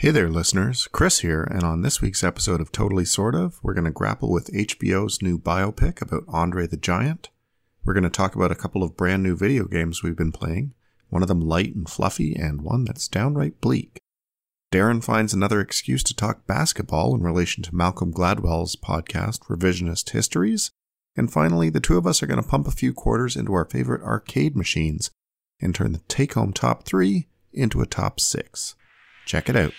Hey there, listeners. Chris here, and on this week's episode of Totally Sort Of, we're going to grapple with HBO's new biopic about Andre the Giant. We're going to talk about a couple of brand new video games we've been playing, one of them light and fluffy, and one that's downright bleak. Darren finds another excuse to talk basketball in relation to Malcolm Gladwell's podcast, Revisionist Histories. And finally, the two of us are going to pump a few quarters into our favorite arcade machines and turn the take-home top 3 into a top 6. Check it out.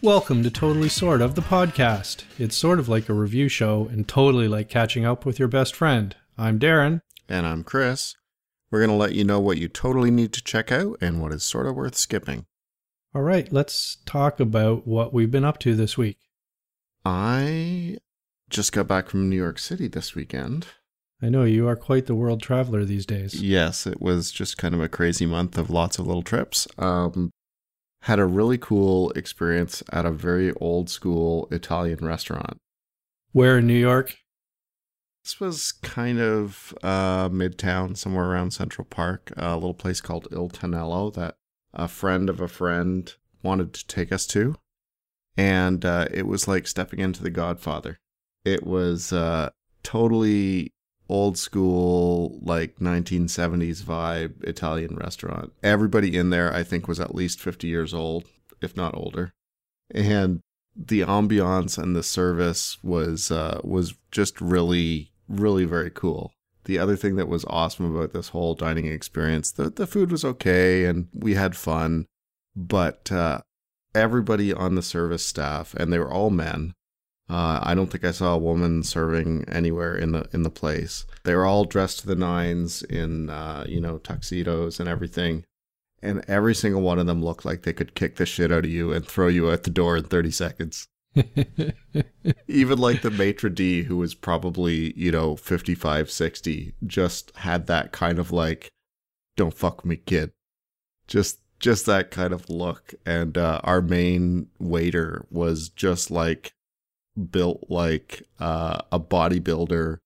Welcome to Totally Sort Of, the podcast. It's sort of like a review show and totally like catching up with your best friend. I'm Darren. And I'm Chris. We're going to let you know what you totally need to check out and what is sort of worth skipping. All right, let's talk about what we've been up to this week. I just got back from New York City this weekend. I know, you are quite the world traveler these days. Yes, it was just kind of a crazy month of lots of little trips. Had a really cool experience at a very old school Italian restaurant. Where in New York? This was kind of midtown, somewhere around Central Park, a little place called Il Tonello that a friend of a friend wanted to take us to. And it was like stepping into The Godfather. It was totally old school, like 1970s vibe Italian restaurant. Everybody in there, I think, was at least 50 years old, if not older. And the ambiance and the service was just really, really very cool. The other thing that was awesome about this whole dining experience, the food was okay and we had fun, but everybody on the service staff, and they were all men. I don't think I saw a woman serving anywhere in the place. They were all dressed to the nines in tuxedos and everything, and every single one of them looked like they could kick the shit out of you and throw you out the door in 30 seconds. Even like the maitre d', who was probably 55-60, just had that kind of like, don't fuck me, kid, just that kind of look. And our main waiter was just like built like a bodybuilder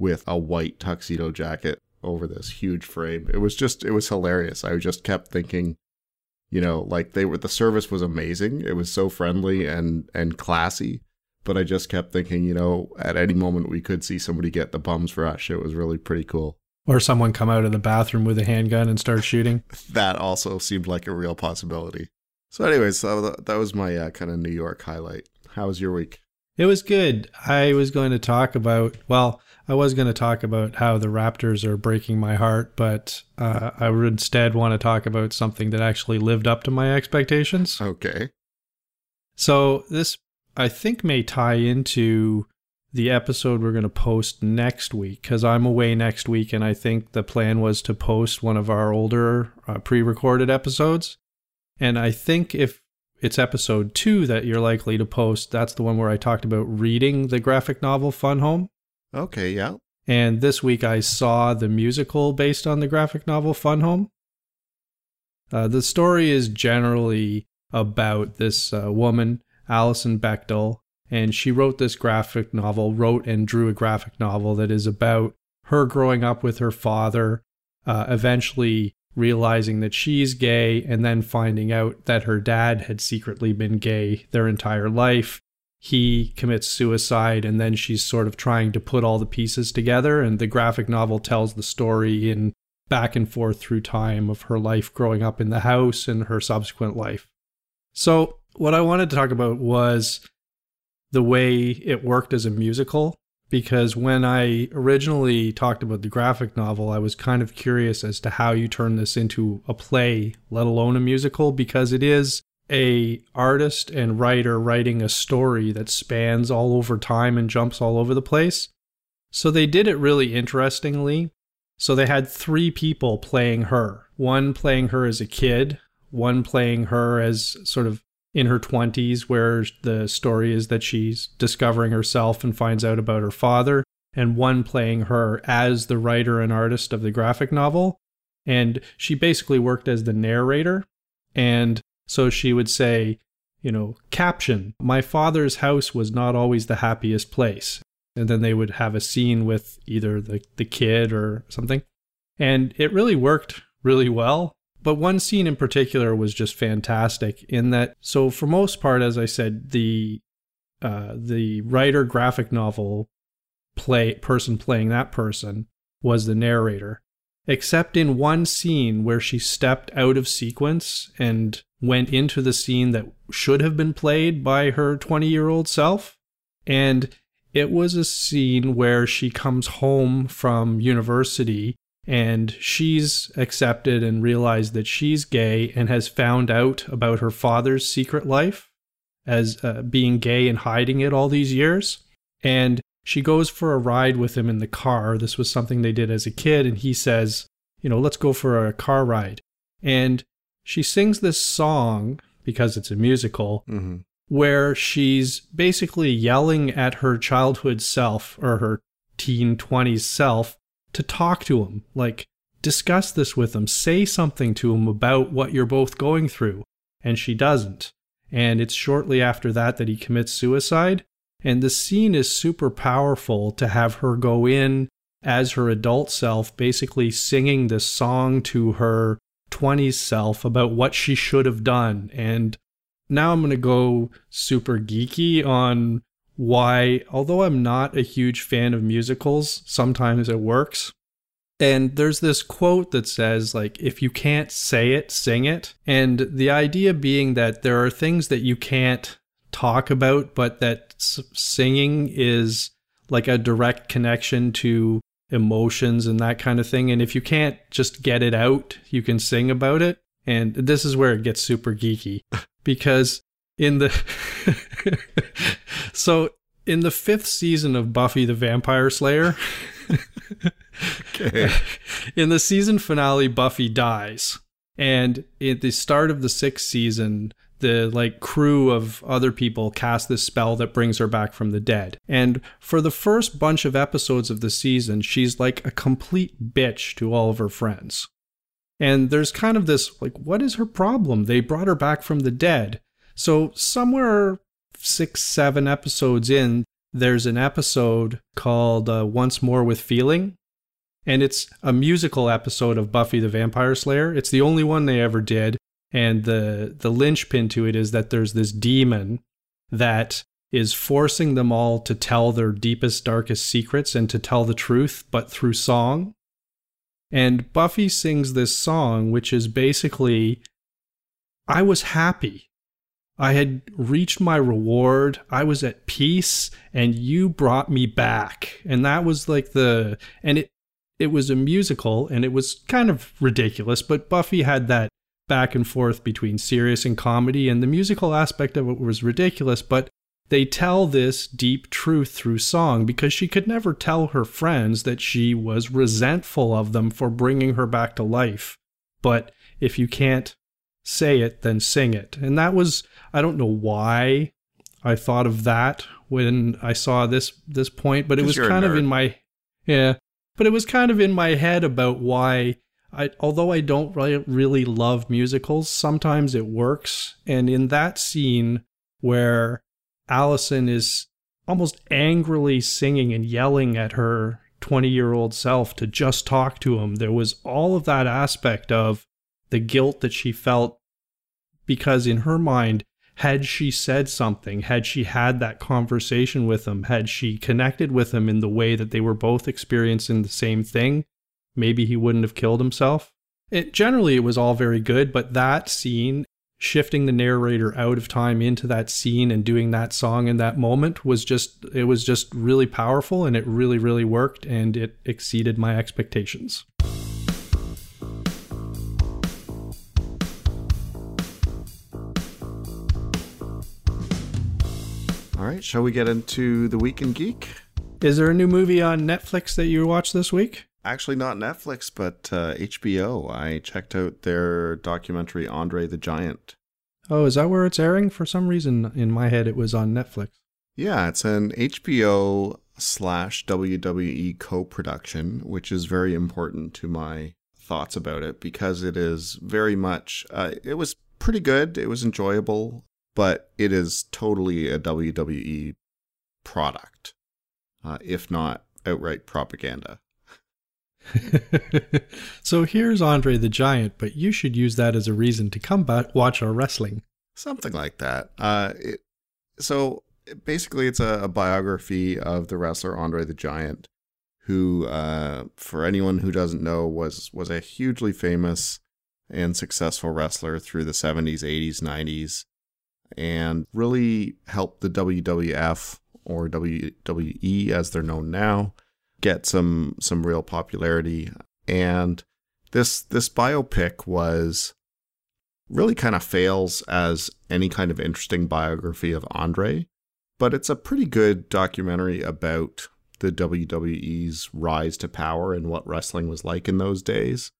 with a white tuxedo jacket over this huge frame. It was hilarious. I just kept thinking, like the service was amazing. It was so friendly and classy, but I just kept thinking, at any moment we could see somebody get the bums rush. It was really pretty cool. Or someone come out of the bathroom with a handgun and start shooting. That also seemed like a real possibility. So anyways, that was my kind of New York highlight. How was your week? It was good. I was going to talk about how the Raptors are breaking my heart, but I would instead want to talk about something that actually lived up to my expectations. Okay. So this, I think, may tie into the episode we're going to post next week, because I'm away next week, and I think the plan was to post one of our older pre-recorded episodes. And I think if it's episode 2 that you're likely to post, that's the one where I talked about reading the graphic novel Fun Home. Okay, yeah. And this week I saw the musical based on the graphic novel Fun Home. The story is generally about this woman, Alison Bechdel, and she wrote and drew a graphic novel that is about her growing up with her father, eventually realizing that she's gay, and then finding out that her dad had secretly been gay their entire life. He commits suicide, and then she's sort of trying to put all the pieces together, and the graphic novel tells the story in back and forth through time of her life growing up in the house and her subsequent life. So what I wanted to talk about was the way it worked as a musical, because when I originally talked about the graphic novel, I was kind of curious as to how you turn this into a play, let alone a musical, because it is a artist and writer writing a story that spans all over time and jumps all over the place. So they did it really interestingly. So they had 3 people playing her. One playing her as a kid, one playing her as sort of in her 20s, where the story is that she's discovering herself and finds out about her father, and one playing her as the writer and artist of the graphic novel. And she basically worked as the narrator. And so she would say, you know, caption, my father's house was not always the happiest place. And then they would have a scene with either the kid or something. And it really worked really well. But one scene in particular was just fantastic in that, so for most part, as I said, the writer graphic novel person playing that person was the narrator, except in one scene where she stepped out of sequence and went into the scene that should have been played by her 20-year-old self. And it was a scene where she comes home from university and she's accepted and realized that she's gay and has found out about her father's secret life as being gay and hiding it all these years. And she goes for a ride with him in the car. This was something they did as a kid. And he says, you know, let's go for a car ride. And she sings this song, because it's a musical, mm-hmm. where she's basically yelling at her childhood self or her teen 20s self to talk to him, like, discuss this with him, say something to him about what you're both going through. And she doesn't. And it's shortly after that that he commits suicide. And the scene is super powerful to have her go in as her adult self, basically singing this song to her 20s self about what she should have done. And now I'm going to go super geeky on why, although I'm not a huge fan of musicals, sometimes it works. And there's this quote that says, like, if you can't say it, sing it. And the idea being that there are things that you can't talk about, but that singing is like a direct connection to emotions and that kind of thing. And if you can't just get it out, you can sing about it. And this is where it gets super geeky because in the fifth season of Buffy the Vampire Slayer, okay. In the season finale, Buffy dies. And at the start of the sixth season, the crew of other people cast this spell that brings her back from the dead. And for the first bunch of episodes of the season, she's like a complete bitch to all of her friends. And there's kind of this, like, what is her problem? They brought her back from the dead. So somewhere 6-7 episodes in, there's an episode called Once More with Feeling. And it's a musical episode of Buffy the Vampire Slayer. It's the only one they ever did. And the linchpin to it is that there's this demon that is forcing them all to tell their deepest, darkest secrets and to tell the truth, but through song. And Buffy sings this song, which is basically, I was happy. I had reached my reward, I was at peace, and you brought me back. And that was it was a musical, and it was kind of ridiculous, but Buffy had that back and forth between serious and comedy, and the musical aspect of it was ridiculous, but they tell this deep truth through song because she could never tell her friends that she was resentful of them for bringing her back to life. But if you can't say it, then sing it. And that was, I don't know why I thought of that when I saw this point, but it was kind of in my, head about why although I don't really love musicals, sometimes it works. And in that scene where Alison is almost angrily singing and yelling at her 20-year-old self to just talk to him, there was all of that aspect of the guilt that she felt because in her mind, had she said something, had she had that conversation with him, had she connected with him in the way that they were both experiencing the same thing, maybe he wouldn't have killed himself. It was all very good, but that scene, shifting the narrator out of time into that scene and doing that song in that moment was just really powerful, and it really, really worked, and it exceeded my expectations. All right, shall we get into the Week in Geek? Is there a new movie on Netflix that you watched this week? Actually, not Netflix, but HBO. I checked out their documentary, Andre the Giant. Oh, is that where it's airing? For some reason, in my head, it was on Netflix. Yeah, it's an HBO/WWE co-production, which is very important to my thoughts about it, because it is very much, it was pretty good, it was enjoyable, but it is totally a WWE product, if not outright propaganda. So here's Andre the Giant, but you should use that as a reason to come back, watch our wrestling. Something like that. So basically it's a biography of the wrestler Andre the Giant, who, for anyone who doesn't know, was a hugely famous and successful wrestler through the 70s, 80s, 90s, and really helped the WWF, or WWE as they're known now, get some real popularity. And this biopic was really kind of fails as any kind of interesting biography of Andre, but it's a pretty good documentary about the WWE's rise to power and what wrestling was like in those days.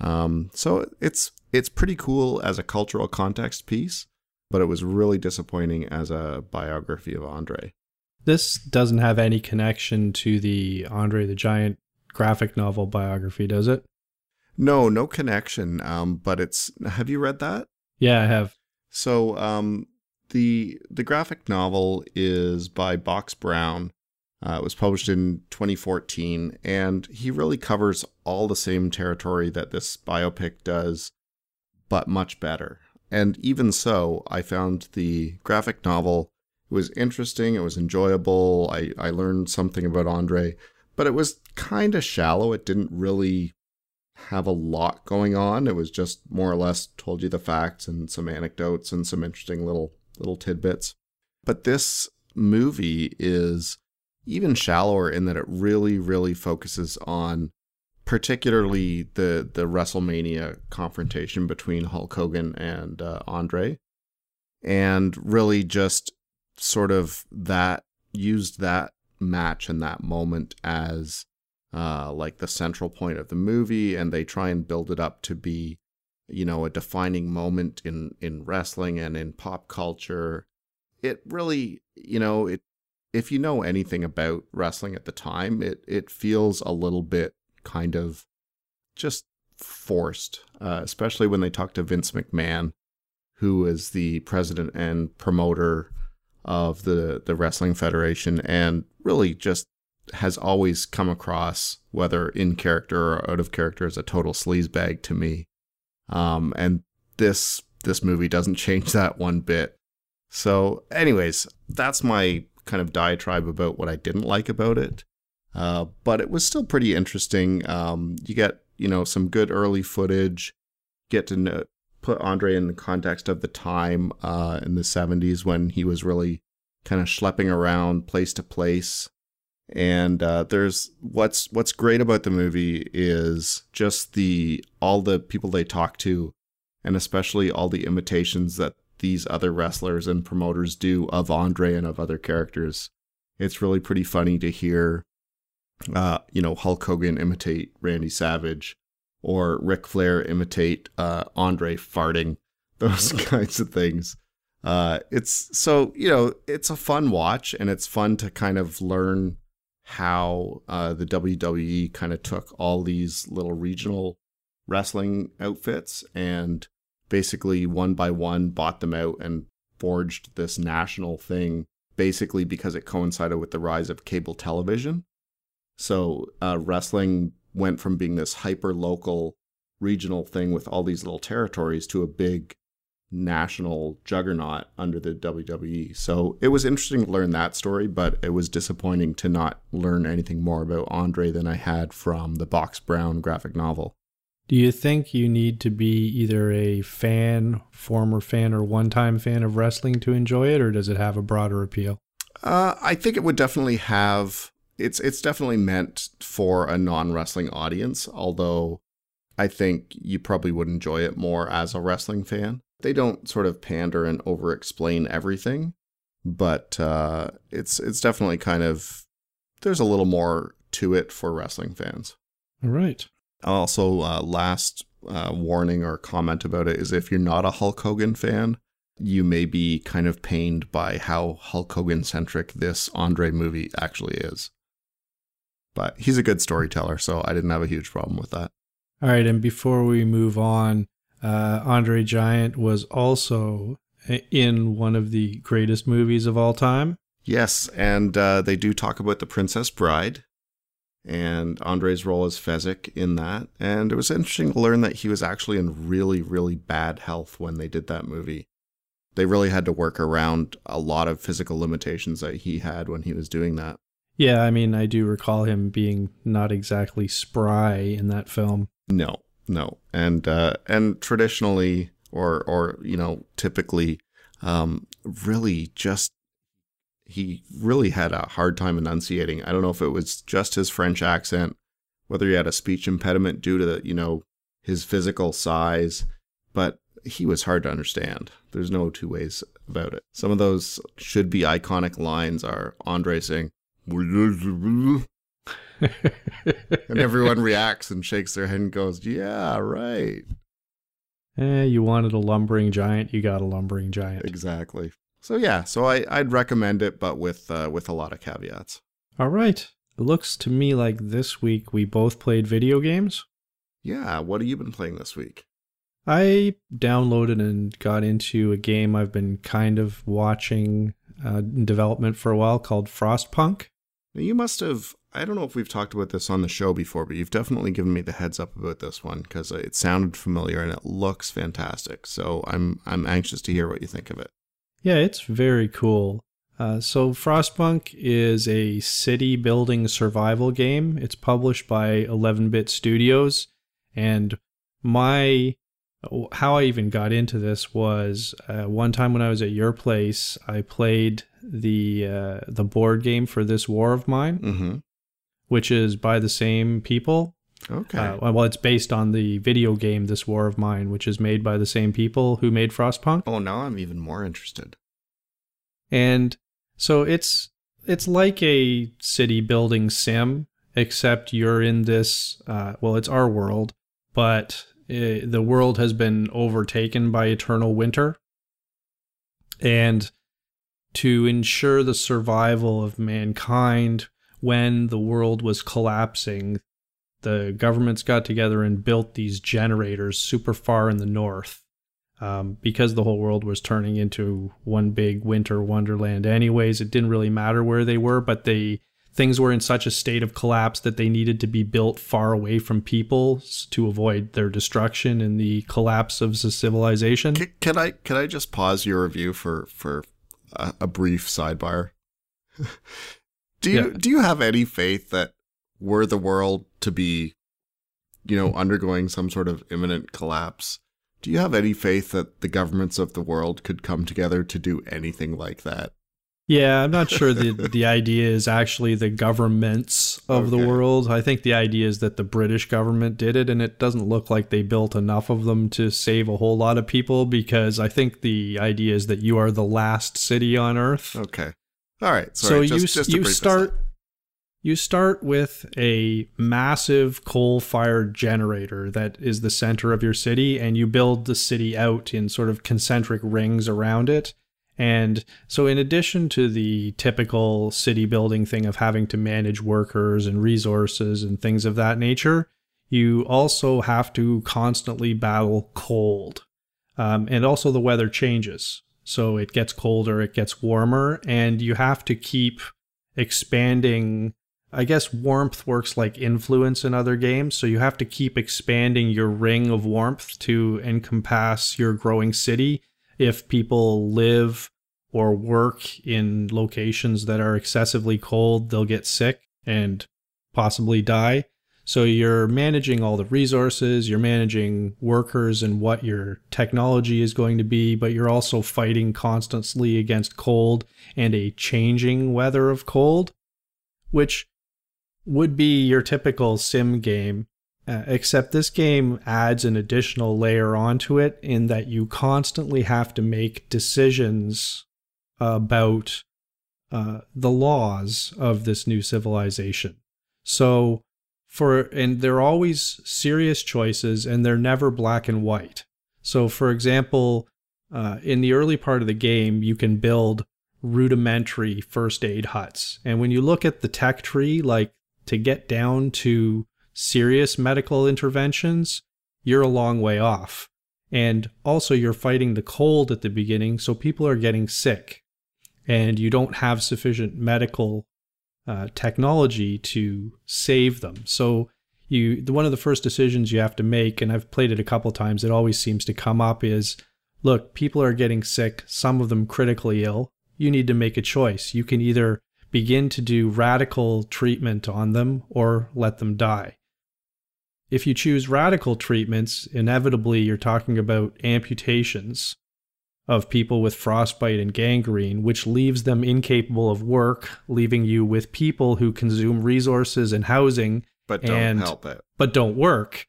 So it's pretty cool as a cultural context piece, but it was really disappointing as a biography of Andre. This doesn't have any connection to the Andre the Giant graphic novel biography, does it? No connection. But it's, have you read that? Yeah, I have. So the graphic novel is by Box Brown. It was published in 2014, and he really covers all the same territory that this biopic does, but much better. And even so, I found the graphic novel was interesting. It was enjoyable. I learned something about Andre, but it was kind of shallow. It didn't really have a lot going on. It was just more or less told you the facts and some anecdotes and some interesting little tidbits. But this movie is even shallower in that it really, really focuses on particularly the WrestleMania confrontation between Hulk Hogan and Andre, and really just sort of that used that match and that moment as like the central point of the movie, and they try and build it up to be, you know, a defining moment in wrestling and in pop culture. It really, you know, it, if you know anything about wrestling at the time, it feels a little bit kind of just forced, especially when they talk to Vince McMahon, who is the president and promoter of the Wrestling Federation, and really just has always come across, whether in character or out of character, as a total sleazebag to me. And this movie doesn't change that one bit. So anyways, that's my kind of diatribe about what I didn't like about it. But it was still pretty interesting. You get, you know, some good early footage, get to know, put Andre in the context of the time in the 70s when he was really kind of schlepping around place to place. And there's what's great about the movie is just all the people they talk to, and especially all the imitations that these other wrestlers and promoters do of Andre and of other characters. It's really pretty funny to hear, you know, Hulk Hogan imitate Randy Savage, or Ric Flair imitate Andre farting, those kinds of things. It's so, you know, it's a fun watch, and it's fun to kind of learn how the WWE kind of took all these little regional wrestling outfits and basically one by one bought them out and forged this national thing, basically because it coincided with the rise of cable television. So wrestling went from being this hyper-local regional thing with all these little territories to a big national juggernaut under the WWE. So it was interesting to learn that story, but it was disappointing to not learn anything more about Andre than I had from the Box Brown graphic novel. Do you think you need to be either a fan, former fan, or one-time fan of wrestling to enjoy it, or does it have a broader appeal? I think it would definitely have... It's definitely meant for a non-wrestling audience, although I think you probably would enjoy it more as a wrestling fan. They don't sort of pander and over-explain everything, but it's definitely kind of, there's a little more to it for wrestling fans. All right. Also, last warning or comment about it is if you're not a Hulk Hogan fan, you may be kind of pained by how Hulk Hogan-centric this Andre movie actually is. But he's a good storyteller, so I didn't have a huge problem with that. All right, and before we move on, Andre Giant was also in one of the greatest movies of all time. Yes, and they do talk about The Princess Bride and Andre's role as Fezzik in that. And it was interesting to learn that he was actually in really, really bad health when they did that movie. They really had to work around a lot of physical limitations that he had when he was doing that. Yeah, I mean, I do recall him being not exactly spry in that film. No. And traditionally, or you know, typically, he really had a hard time enunciating. I don't know if it was just his French accent, whether he had a speech impediment due to, his physical size, but he was hard to understand. There's no two ways about it. Some of those should be iconic lines are Andre saying, and everyone reacts and shakes their head and goes, yeah, right. You wanted a lumbering giant, you got a lumbering giant. Exactly. So yeah, I'd recommend it, but with a lot of caveats. All right. It looks to me like this week we both played video games. Yeah, what have you been playing this week? I downloaded and got into a game I've been kind of watching in development for a while called Frostpunk. Now you must have, I don't know if we've talked about this on the show before, but you've definitely given me the heads up about this one because it sounded familiar and it looks fantastic. So I'm anxious to hear what you think of it. Yeah, it's very cool. So Frostpunk is a city building survival game. It's published by 11 Bit Studios, and how I even got into this was one time when I was at your place, I played the board game for This War of Mine, mm-hmm. which is by the same people. Okay. Well, it's based on the video game This War of Mine, which is made by the same people who made Frostpunk. Oh, now I'm even more interested. And so it's like a city building sim, except you're in this. It's our world, but the world has been overtaken by eternal winter. And to ensure the survival of mankind when the world was collapsing, the governments got together and built these generators super far in the north because the whole world was turning into one big winter wonderland anyways. It didn't really matter where they were, but things were in such a state of collapse that they needed to be built far away from people to avoid their destruction and the collapse of the civilization. Can I just pause your review for a brief sidebar? Do you have any faith that were the world to be, undergoing some sort of imminent collapse, do you have any faith that the governments of the world could come together to do anything like that? Yeah, I'm not sure the idea is actually the governments of the world. I think the idea is that the British government did it, and it doesn't look like they built enough of them to save a whole lot of people, because I think the idea is that you are the last city on Earth. Okay. All right. Sorry, so You start with a massive coal-fired generator that is the center of your city, and you build the city out in sort of concentric rings around it. And so in addition to the typical city building thing of having to manage workers and resources and things of that nature, you also have to constantly battle cold. And also the weather changes. So it gets colder, it gets warmer, and you have to keep expanding. I guess warmth works like influence in other games, so you have to keep expanding your ring of warmth to encompass your growing city if people live or work in locations that are excessively cold, they'll get sick and possibly die. So you're managing all the resources, you're managing workers and what your technology is going to be, but you're also fighting constantly against cold and a changing weather of cold, which would be your typical sim game, except this game adds an additional layer onto it in that you constantly have to make decisions about the laws of this new civilization. So, and they're always serious choices, and they're never black and white. So, for example, in the early part of the game, you can build rudimentary first aid huts. And when you look at the tech tree, like to get down to serious medical interventions, you're a long way off. And also you're fighting the cold at the beginning, so people are getting sick. And you don't have sufficient medical technology to save them. So one of the first decisions you have to make, and I've played it a couple times, it always seems to come up, is, look, people are getting sick, some of them critically ill. You need to make a choice. You can either begin to do radical treatment on them or let them die. If you choose radical treatments, inevitably you're talking about amputations of people with frostbite and gangrene, which leaves them incapable of work, leaving you with people who consume resources and housing, but don't help it, but don't work.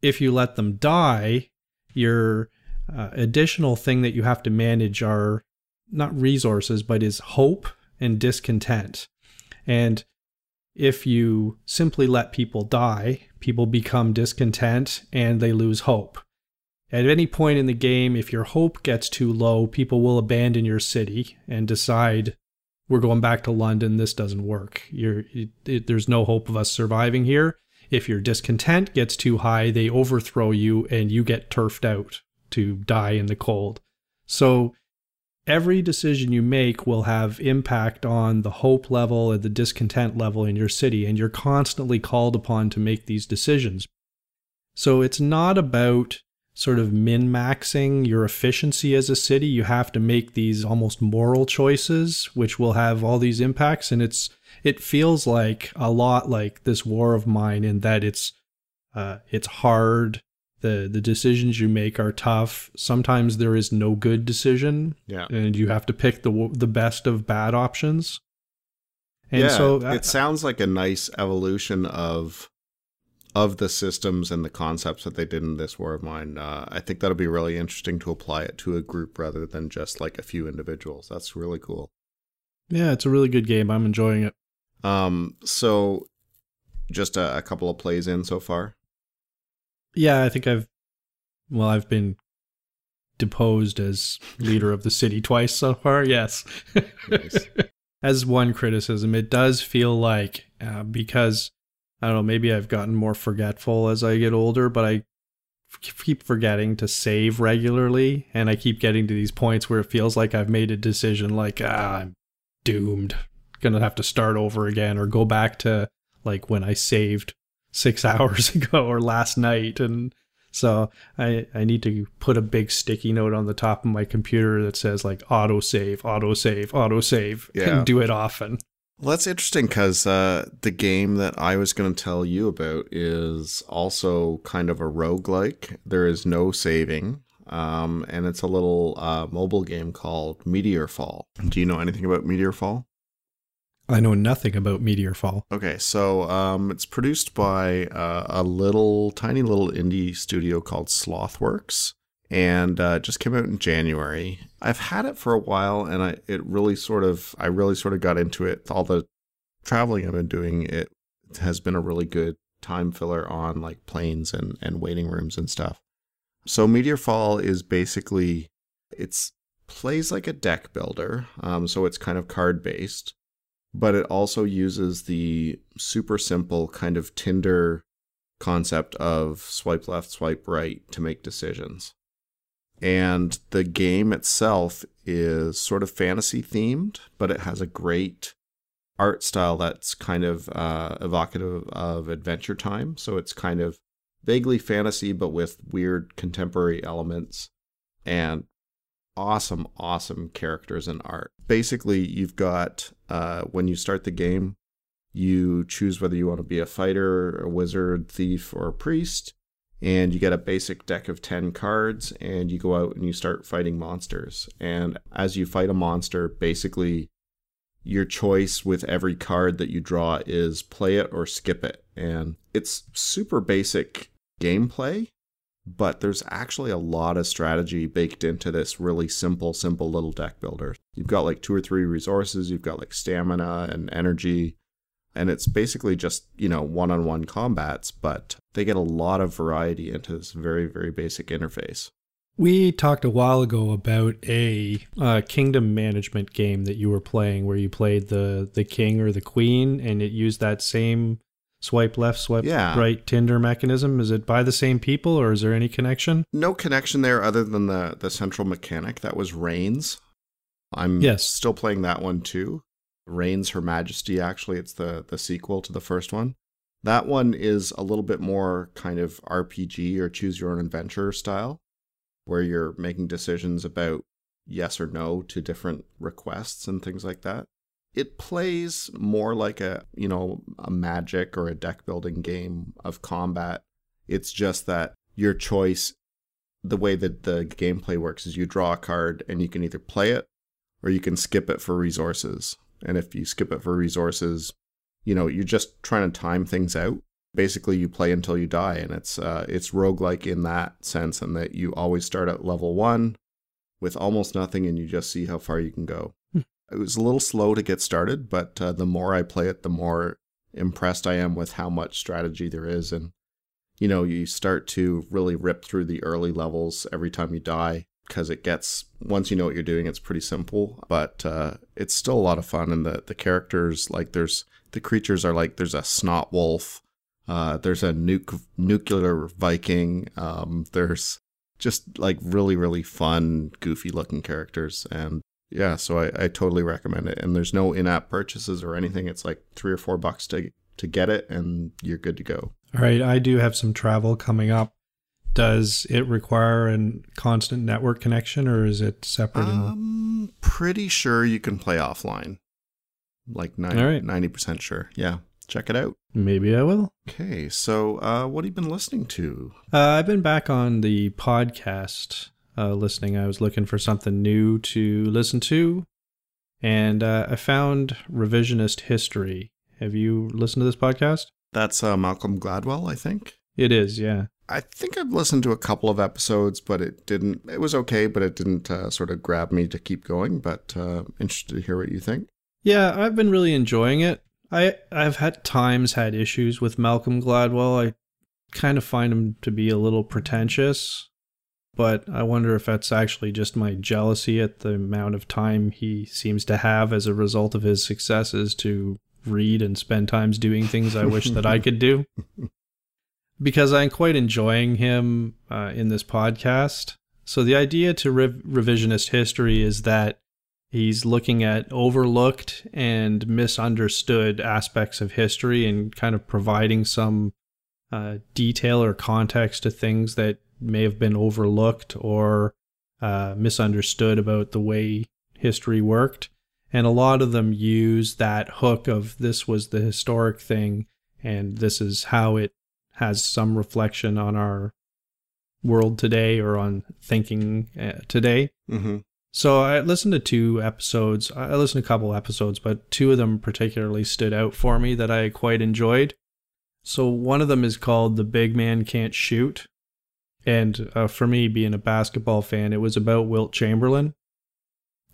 If you let them die, your additional thing that you have to manage are not resources, but is hope and discontent. And if you simply let people die, people become discontent and they lose hope. At any point in the game, if your hope gets too low, people will abandon your city and decide, we're going back to London, this doesn't work. There's no hope of us surviving here. If your discontent gets too high, they overthrow you and you get turfed out to die in the cold. So every decision you make will have impact on the hope level and the discontent level in your city, and you're constantly called upon to make these decisions. So it's not about sort of min-maxing your efficiency as a city. You have to make these almost moral choices, which will have all these impacts, and it feels like a lot like This War of Mine in that it's hard. The decisions you make are tough. Sometimes there is no good decision, and you have to pick the best of bad options. And so it sounds like a nice evolution of the systems and the concepts that they did in This War of Mine. I think that'll be really interesting to apply it to a group rather than just like a few individuals. That's really cool. Yeah, it's a really good game. I'm enjoying it. So just a couple of plays in so far. Yeah, I think I've been deposed as leader of the city twice so far, yes. Nice. As one criticism, it does feel like, because, I don't know, maybe I've gotten more forgetful as I get older, but I keep forgetting to save regularly, and I keep getting to these points where it feels like I've made a decision like, I'm doomed, gonna have to start over again, or go back to, like, when I saved 6 hours ago or last night. And so I need to put a big sticky note on the top of my computer that says like autosave, and do it often. Well, that's interesting because the game that I was going to tell you about is also kind of a roguelike. There is no saving, and it's a little mobile game called Meteorfall. Do you know anything about Meteorfall? I know nothing about Meteorfall. Okay, so it's produced by a tiny little indie studio called Slothworks, and just came out in January. I've had it for a while, and I really sort of got into it. All the traveling I've been doing, it has been a really good time filler on like planes and waiting rooms and stuff. So Meteorfall is basically, it plays like a deck builder, so it's kind of card based. But it also uses the super simple kind of Tinder concept of swipe left, swipe right to make decisions. And the game itself is sort of fantasy themed, but it has a great art style that's kind of evocative of Adventure Time. So it's kind of vaguely fantasy, but with weird contemporary elements and awesome characters and art. Basically, you've got, when you start the game, you choose whether you want to be a fighter, a wizard, thief, or a priest, and you get a basic deck of 10 cards, and you go out and you start fighting monsters. And as you fight a monster, basically, your choice with every card that you draw is play it or skip it. And it's super basic gameplay, but there's actually a lot of strategy baked into this really simple little deck builder. You've got like 2 or 3 resources, you've got like stamina and energy, and it's basically just, one-on-one combats, but they get a lot of variety into this very, very basic interface. We talked a while ago about a kingdom management game that you were playing where you played the king or the queen, and it used that same swipe left, swipe right Tinder mechanism? Is it by the same people, or is there any connection? No connection there other than the central mechanic. That was Reigns. I'm still playing that one too. Reigns, Her Majesty, actually. It's the sequel to the first one. That one is a little bit more kind of RPG or choose your own adventure style, where you're making decisions about yes or no to different requests and things like that. It plays more like a Magic or a deck building game of combat. It's just that your choice, the way that the gameplay works is you draw a card and you can either play it or you can skip it for resources. And if you skip it for resources, you're just trying to time things out. Basically, you play until you die, and it's roguelike in that sense, and that you always start at level 1 with almost nothing, and you just see how far you can go. It was a little slow to get started, but the more I play it, the more impressed I am with how much strategy there is. And, you start to really rip through the early levels every time you die, because it gets, once you know what you're doing, it's pretty simple. But it's still a lot of fun. And the characters, the creatures are there's a snot wolf, there's a nuclear Viking, there's just really, really fun, goofy looking characters. And yeah, so I totally recommend it. And there's no in-app purchases or anything. It's $3 or $4 to get it, and you're good to go. All right, I do have some travel coming up. Does it require a constant network connection, or is it separate? I'm pretty sure you can play offline. 90% sure. Yeah, check it out. Maybe I will. Okay, so what have you been listening to? I've been back on the podcast listening. I was looking for something new to listen to, and I found Revisionist History. Have you listened to this podcast? That's Malcolm Gladwell, I think. It is, yeah. I think I've listened to a couple of episodes, but it was okay, but it didn't sort of grab me to keep going, but interested to hear what you think. Yeah, I've been really enjoying it. I've at times had issues with Malcolm Gladwell. I kind of find him to be a little pretentious. But I wonder if that's actually just my jealousy at the amount of time he seems to have as a result of his successes to read and spend times doing things I wish that I could do. Because I'm quite enjoying him in this podcast. So the idea to revisionist history is that he's looking at overlooked and misunderstood aspects of history and kind of providing some detail or context to things that may have been overlooked or misunderstood about the way history worked. And a lot of them use that hook of this was the historic thing, and this is how it has some reflection on our world today or on thinking today. Mm-hmm. So I listened to a couple episodes, but two of them particularly stood out for me that I quite enjoyed. So one of them is called The Big Man Can't Shoot. And for me, being a basketball fan, it was about Wilt Chamberlain.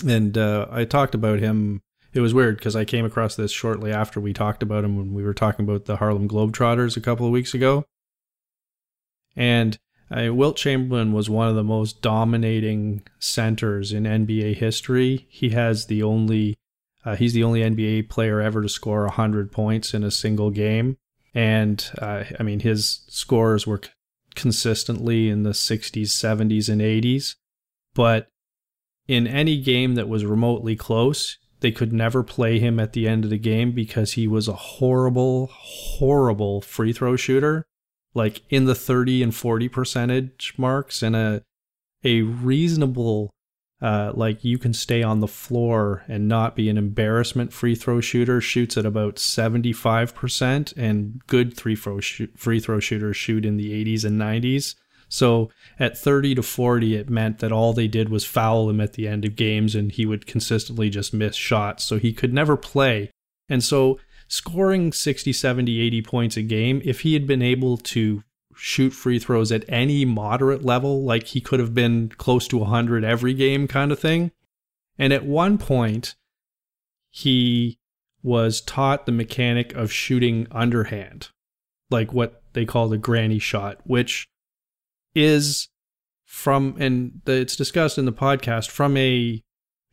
And I talked about him. It was weird because I came across this shortly after we talked about him when we were talking about the Harlem Globetrotters a couple of weeks ago. And Wilt Chamberlain was one of the most dominating centers in NBA history. He's the only NBA player ever to score 100 points in a single game. And, his scores were consistently in the 60s, 70s, and 80s. But in any game that was remotely close, they could never play him at the end of the game because he was a horrible, horrible free throw shooter, in the 30 and 40% marks, and a reasonable, you can stay on the floor and not be an embarrassment free throw shooter shoots at about 75%, and good free throw shooters shoot in the 80s and 90s. So at 30 to 40, it meant that all they did was foul him at the end of games, and he would consistently just miss shots. So he could never play. And so scoring 60, 70, 80 points a game, if he had been able to shoot free throws at any moderate level, he could have been close to 100 every game kind of thing. And at one point, he was taught the mechanic of shooting underhand, what they call the granny shot, which is it's discussed in the podcast, from a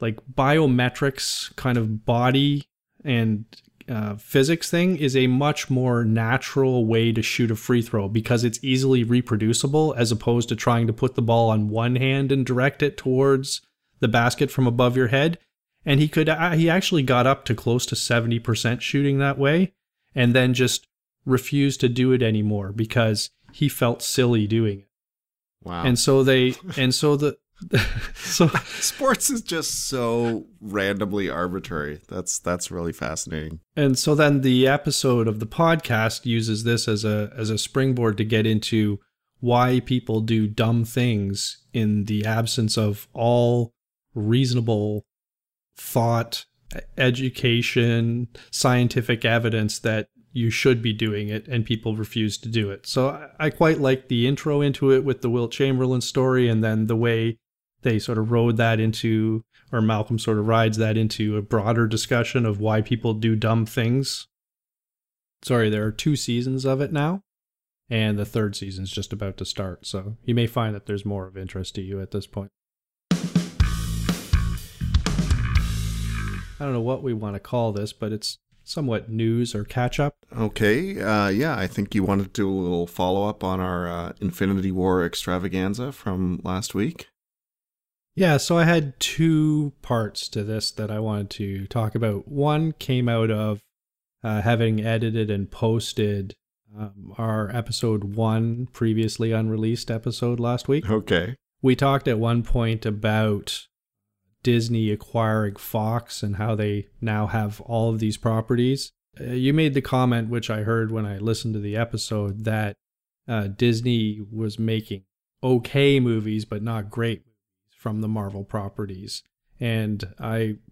biometrics kind of body and physics thing is a much more natural way to shoot a free throw because it's easily reproducible as opposed to trying to put the ball on one hand and direct it towards the basket from above your head. And he actually got up to close to 70% shooting that way and then just refused to do it anymore because he felt silly doing it. Wow. So sports is just so randomly arbitrary. That's really fascinating. And so then the episode of the podcast uses this as a springboard to get into why people do dumb things in the absence of all reasonable thought, education, scientific evidence that you should be doing it, and people refuse to do it. So I quite like the intro into it with the Wilt Chamberlain story, and then the way they sort of rode that into, or Malcolm sort of rides that into a broader discussion of why people do dumb things. Sorry, there are 2 seasons of it now, and the 3rd season's just about to start, so you may find that there's more of interest to you at this point. I don't know what we want to call this, but it's somewhat news or catch-up. Okay, yeah, I think you wanted to do a little follow-up on our Infinity War extravaganza from last week. Yeah, so I had 2 parts to this that I wanted to talk about. One came out of having edited and posted our episode 1, previously unreleased episode last week. Okay. We talked at one point about Disney acquiring Fox and how they now have all of these properties. You made the comment, which I heard when I listened to the episode, that Disney was making okay movies, but not great movies from the Marvel properties. And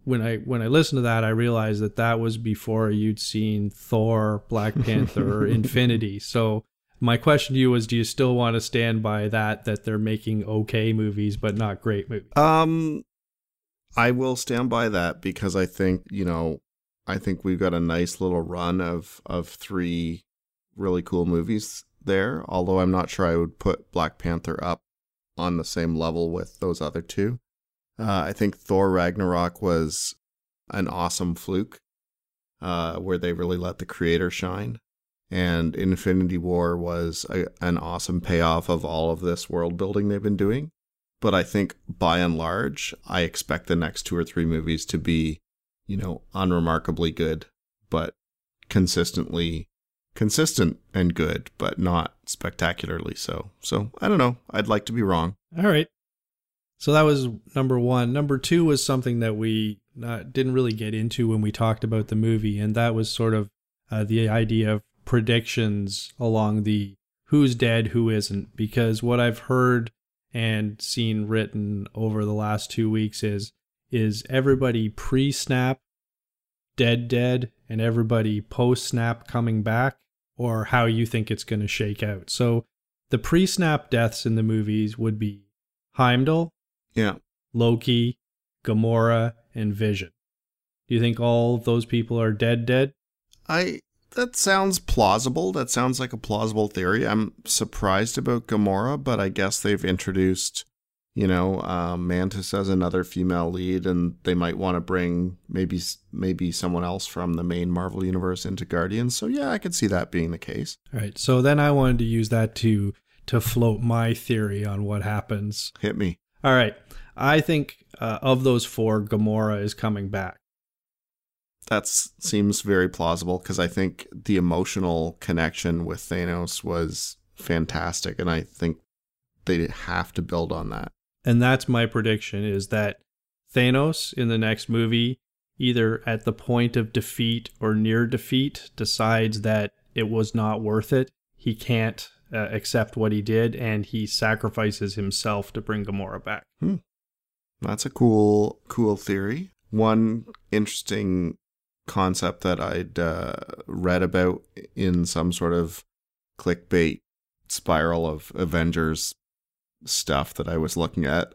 when I listened to that, I realized that was before you'd seen Thor, Black Panther, Infinity. So my question to you was, do you still want to stand by that they're making okay movies, but not great movies? I will stand by that because I think, we've got a nice little run of 3 really cool movies there, although I'm not sure I would put Black Panther up on the same level with those other 2. I think Thor Ragnarok was an awesome fluke where they really let the creator shine. And Infinity War was an awesome payoff of all of this world building they've been doing. But I think, by and large, I expect the next 2 or 3 movies to be, unremarkably good, but consistently consistent and good, but not spectacularly so. So, I don't know. I'd like to be wrong. All right. So that was number 1. Number 2 was something that we didn't really get into when we talked about the movie, and that was sort of the idea of predictions along the who's dead, who isn't, because what I've heard and seen written over the last 2 weeks is everybody pre-snap dead and everybody post-snap coming back, or how you think it's going to shake out. So the pre-snap deaths in the movies would be Heimdall, yeah, Loki, Gamora, and Vision. Do you think all of those people are dead? That sounds plausible. That sounds like a plausible theory. I'm surprised about Gamora, but I guess they've introduced, Mantis as another female lead, and they might want to bring maybe someone else from the main Marvel universe into Guardians. So yeah, I could see that being the case. All right. So then I wanted to use that to float my theory on what happens. Hit me. All right. I think of those 4, Gamora is coming back. That seems very plausible because I think the emotional connection with Thanos was fantastic, and I think they have to build on that. And that's my prediction, is that Thanos in the next movie, either at the point of defeat or near defeat, decides that it was not worth it. He can't accept what he did, and he sacrifices himself to bring Gamora back. That's a cool theory. One interesting concept that I'd read about in some sort of clickbait spiral of Avengers stuff that I was looking at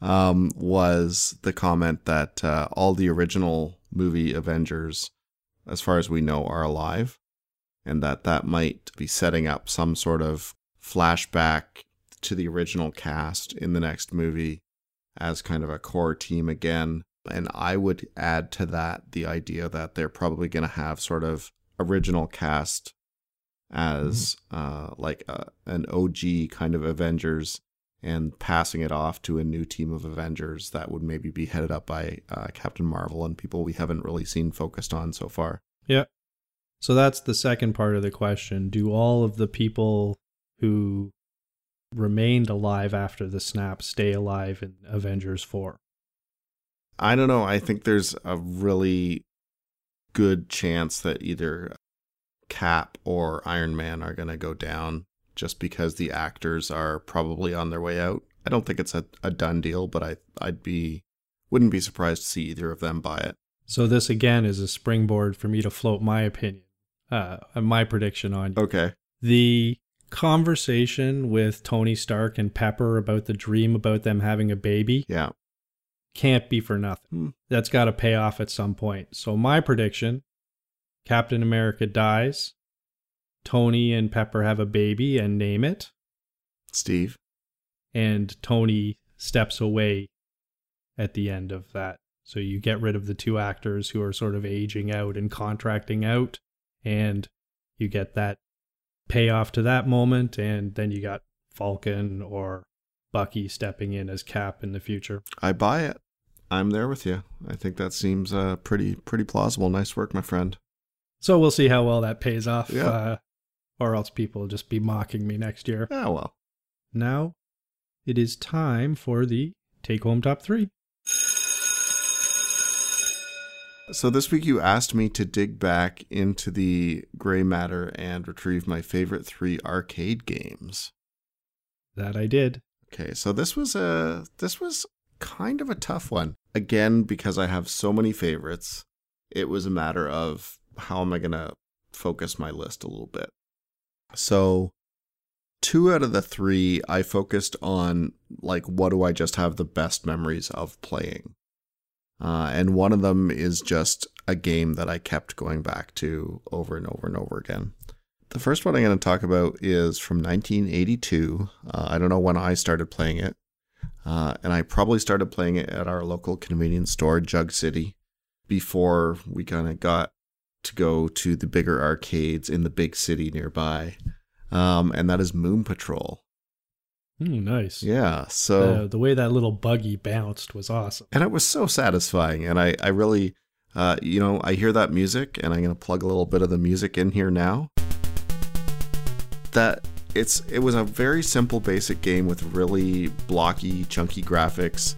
was the comment that all the original movie Avengers, as far as we know, are alive, and that might be setting up some sort of flashback to the original cast in the next movie as kind of a core team again, And I would add to that the idea that they're probably going to have sort of original cast as an OG kind of Avengers and passing it off to a new team of Avengers that would maybe be headed up by Captain Marvel and people we haven't really seen focused on so far. Yeah. So that's the second part of the question. Do all of the people who remained alive after the snap stay alive in Avengers 4? I don't know. I think there's a really good chance that either Cap or Iron Man are going to go down just because the actors are probably on their way out. I don't think it's a done deal, but I wouldn't be surprised to see either of them buy it. So this, again, is a springboard for me to float my opinion, my prediction on you. Okay. The conversation with Tony Stark and Pepper about the dream about them having a baby. Yeah. Can't be for nothing. That's got to pay off at some point. So my prediction, Captain America dies, Tony and Pepper have a baby and name it Steve, and Tony steps away at the end of that. So you get rid of the two actors who are sort of aging out and contracting out, and you get that payoff to that moment, and then you got Falcon or Bucky stepping in as Cap in the future. I buy it. I'm there with you. I think that seems pretty plausible. Nice work, my friend. So we'll see how well that pays off, yeah. Or else people will just be mocking me next year. Oh, well. Now it is time for the take-home top three. So this week you asked me to dig back into the gray matter and retrieve my favorite three arcade games. That I did. Okay, so this was kind of a tough one. Again, because I have so many favorites, it was a matter of how am I going to focus my list a little bit. So 2 out of the 3, I focused on, like, what do I just have the best memories of playing? And one of them is just a game that I kept going back to over and over and over again. The first one I'm going to talk about is from 1982. I don't know when I started playing it. And I probably started playing it at our local convenience store, Jug City, before we kind of got to go to the bigger arcades in the big city nearby. And that is Moon Patrol. Nice. Yeah. So the way that little buggy bounced was awesome. And it was so satisfying. And I really, I hear that music, and I'm going to plug a little bit of the music in here now. It was a very simple, basic game with really blocky, chunky graphics,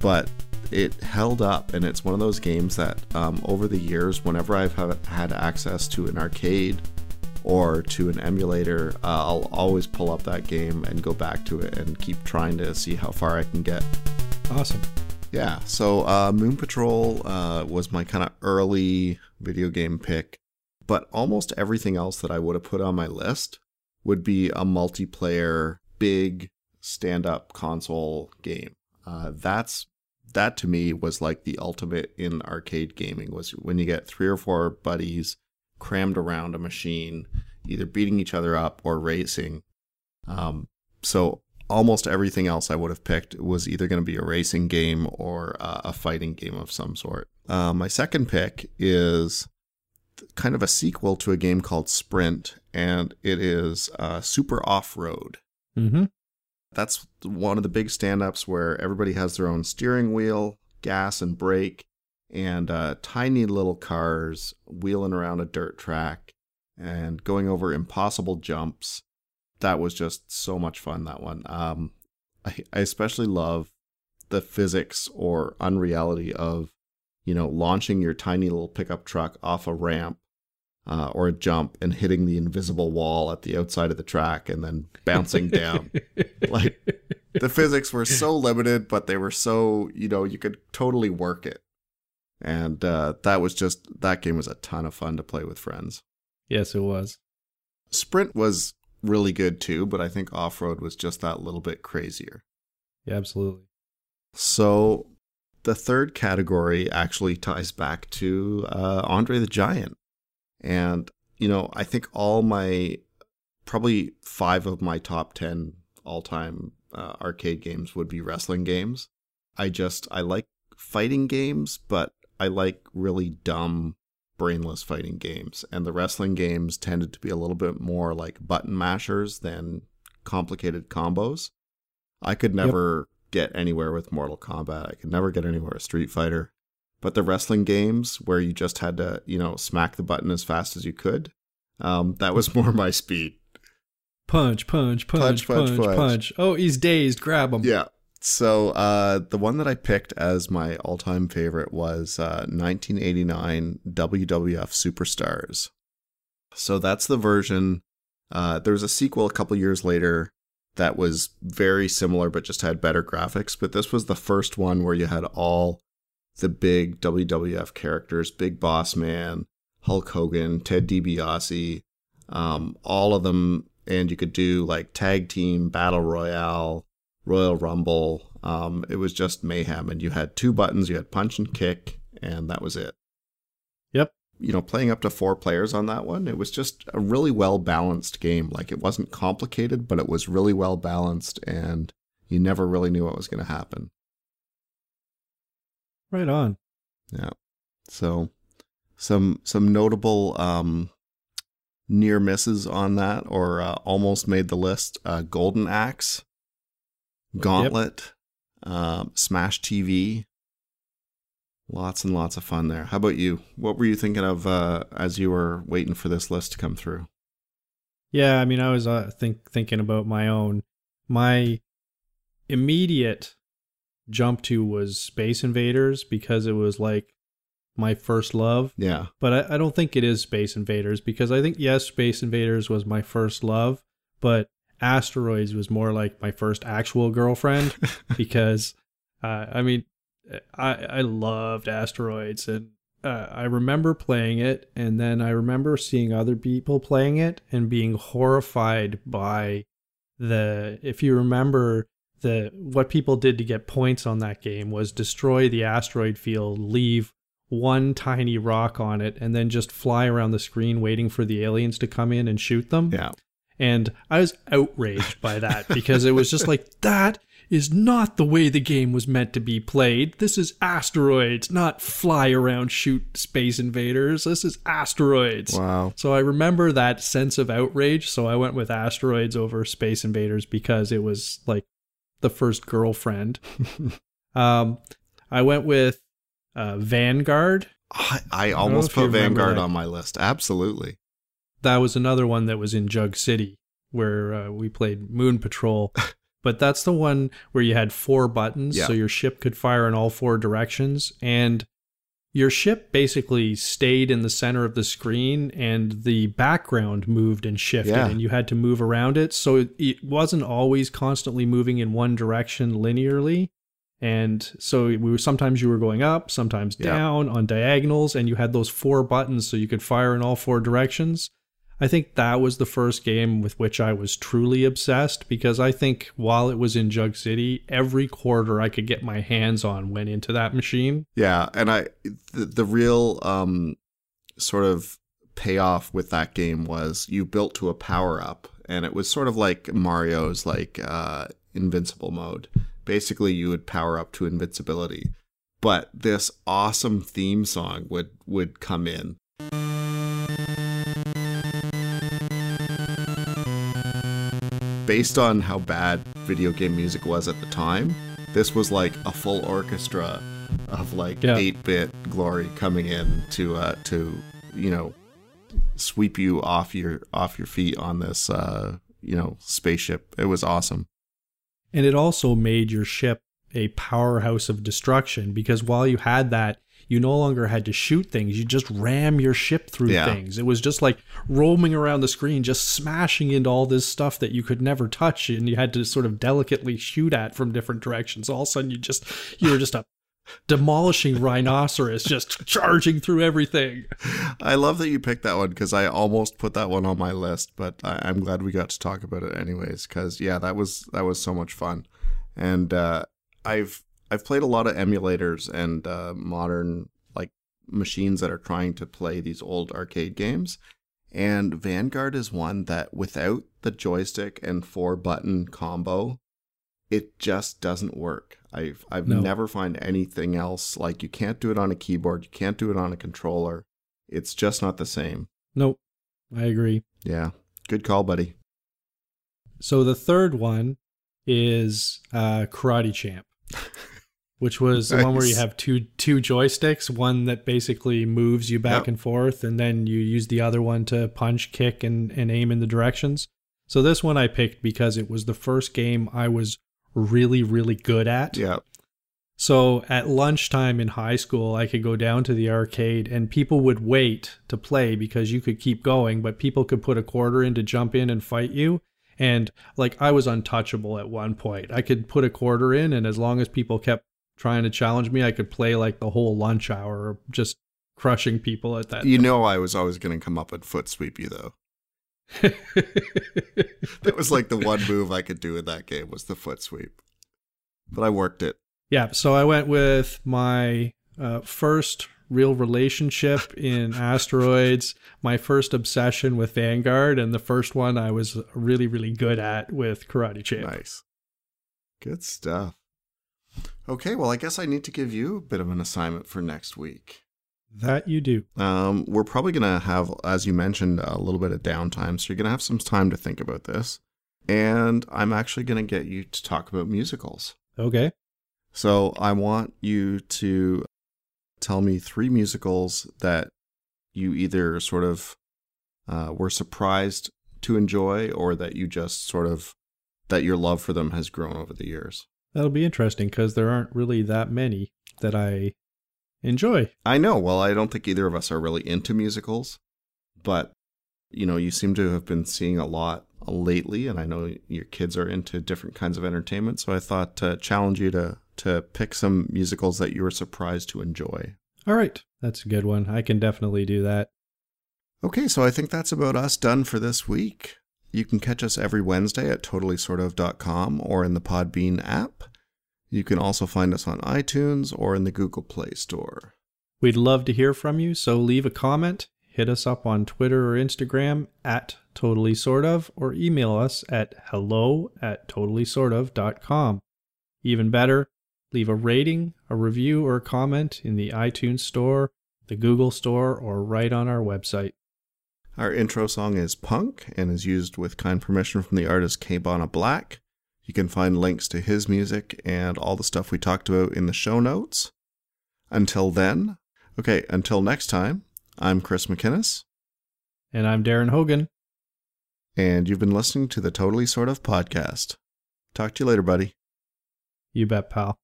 but it held up, and it's one of those games that over the years, whenever I've had access to an arcade or to an emulator, I'll always pull up that game and go back to it and keep trying to see how far I can get. Awesome. Yeah, so Moon Patrol was my kind of early video game pick, but almost everything else that I would have put on my list would be a multiplayer, big, stand-up console game. That to me was like the ultimate in arcade gaming, was when you get 3 or 4 buddies crammed around a machine, either beating each other up or racing. So almost everything else I would have picked was either going to be a racing game or a fighting game of some sort. My second pick is kind of a sequel to a game called Sprint, and it is Super Off-Road. Mm-hmm. That's one of the big stand-ups where everybody has their own steering wheel, gas and brake, and tiny little cars wheeling around a dirt track and going over impossible jumps. That was just so much fun, that one. I especially love the physics or unreality of, launching your tiny little pickup truck off a ramp or a jump and hitting the invisible wall at the outside of the track and then bouncing down. Like, the physics were so limited, but they were so, you could totally work it. And that game was a ton of fun to play with friends. Yes, it was. Sprint was really good too, but I think Off-Road was just that little bit crazier. Yeah, absolutely. So the third category actually ties back to Andre the Giant. And, I think probably 5 of my top 10 all-time arcade games would be wrestling games. I like fighting games, but I like really dumb, brainless fighting games. And the wrestling games tended to be a little bit more like button mashers than complicated combos. I could never get anywhere with Mortal Kombat. I could never get anywhere with Street Fighter. But the wrestling games where you just had to, you know, smack the button as fast as you could, that was more my speed. Punch, punch, punch, punch, punch, punch, punch. Oh, he's dazed. Grab him. Yeah. So the one that I picked as my all-time favorite was 1989 WWF Superstars. So that's the version. There was a sequel a couple years later that was very similar but just had better graphics. But this was the first one where you had all the big WWF characters, Big Boss Man, Hulk Hogan, Ted DiBiase, all of them. And you could do like tag team, battle royale, Royal Rumble. It was just mayhem. And you had two buttons. You had punch and kick. And that was it. Yep. You know, playing up to four players on that one, it was just a really well-balanced game. Like, it wasn't complicated, but it was really well-balanced. And you never really knew what was going to happen. Right on. Yeah. So some notable... near misses on that, or almost made the list. Golden Axe, Gauntlet, Smash TV. Lots and lots of fun there. How about you? What were you thinking of as you were waiting for this list to come through? Yeah, I mean, I was thinking about my own. My immediate jump to was Space Invaders, because it was like my first love. Yeah. But I don't think it is Space Invaders, because I think, yes, Space Invaders was my first love, but Asteroids was more like my first actual girlfriend, because, I mean, I loved Asteroids, and I remember playing it, and then I remember seeing other people playing it and being horrified by the, if you remember, the what people did to get points on that game was destroy the asteroid field, leave one tiny rock on it, and then just fly around the screen waiting for the aliens to come in and shoot them. Yeah. And I was outraged by that, because it was just like, that is not the way the game was meant to be played. This is Asteroids, not fly around, shoot Space Invaders. This is Asteroids. Wow. So I remember that sense of outrage. So I went with Asteroids over Space Invaders, because it was like the first girlfriend. I went with Vanguard. I almost put Vanguard on my list. Absolutely. That was another one that was in Jug City, where we played Moon Patrol. But that's the one where you had four buttons, so your ship could fire in all four directions. And your ship basically stayed in the center of the screen, and the background moved and shifted, and you had to move around it. So it wasn't always constantly moving in one direction linearly. And so sometimes you were going up, sometimes down on diagonals, and you had those four buttons so you could fire in all four directions. I think that was the first game with which I was truly obsessed, because I think while it was in Jug City, every quarter I could get my hands on went into that machine. Yeah, and the real sort of payoff with that game was you built to a power-up, and it was sort of like Mario's invincible mode. Basically, you would power up to invincibility, but this awesome theme song would come in. Based on how bad video game music was at the time, this was like a full orchestra of 8-bit glory coming in to sweep you off your feet on this spaceship. It was awesome. And it also made your ship a powerhouse of destruction, because while you had that, you no longer had to shoot things. You just ram your ship through things. It was just like roaming around the screen, just smashing into all this stuff that you could never touch, and you had to sort of delicately shoot at from different directions. All of a sudden, you were just a demolishing rhinoceros, just charging through everything. I love that you picked that one, because I almost put that one on my list, but I'm glad we got to talk about it anyways, because that was so much fun. And I've played a lot of emulators and modern machines that are trying to play these old arcade games, and Vanguard is one that without the joystick and 4-button combo it just doesn't work. I've never find anything else. Like, you can't do it on a keyboard. You can't do it on a controller. It's just not the same. Nope. I agree. Yeah. Good call, buddy. So the third one is Karate Champ, which was the one where you have two joysticks, one that basically moves you back and forth, and then you use the other one to punch, kick, and aim in the directions. So this one I picked because it was the first game I was really, really good at. Yeah. So at lunchtime in high school, I could go down to the arcade and people would wait to play because you could keep going, but people could put a quarter in to jump in and fight you. And like, I was untouchable at one point. I could put a quarter in, and as long as people kept trying to challenge me, I could play like the whole lunch hour, just crushing people at that. You know, I was always going to come up and foot sweep you though. That was like the one move I could do in that game was the foot sweep, but I worked it. Yeah, so I went with my first real relationship in Asteroids, my first obsession with Vanguard, and the first one I was really, really good at with Karate Champ. Nice. Good stuff. Okay, well, I guess I need to give you a bit of an assignment for next week. That you do. We're probably going to have, as you mentioned, a little bit of downtime, so you're going to have some time to think about this. And I'm actually going to get you to talk about musicals. Okay. So I want you to tell me three musicals that you either sort of were surprised to enjoy, or that you just sort of, that your love for them has grown over the years. That'll be interesting because there aren't really that many that I enjoy. I know. Well, I don't think either of us are really into musicals, but, you know, you seem to have been seeing a lot lately, and I know your kids are into different kinds of entertainment, so I thought to challenge you to pick some musicals that you were surprised to enjoy. All right. That's a good one. I can definitely do that. Okay, so I think that's about us done for this week. You can catch us every Wednesday at totallysortof.com or in the Podbean app. You can also find us on iTunes or in the Google Play Store. We'd love to hear from you, so leave a comment, hit us up on Twitter or Instagram at totallysortof, or email us at hello@totallysortof.com. Even better, leave a rating, a review, or a comment in the iTunes Store, the Google Store, or right on our website. Our intro song is Punk and is used with kind permission from the artist Kbonna Black. You can find links to his music and all the stuff we talked about in the show notes. Until next time, I'm Chris McInnes. And I'm Darren Hogan. And you've been listening to the Totally Sort of Podcast. Talk to you later, buddy. You bet, pal.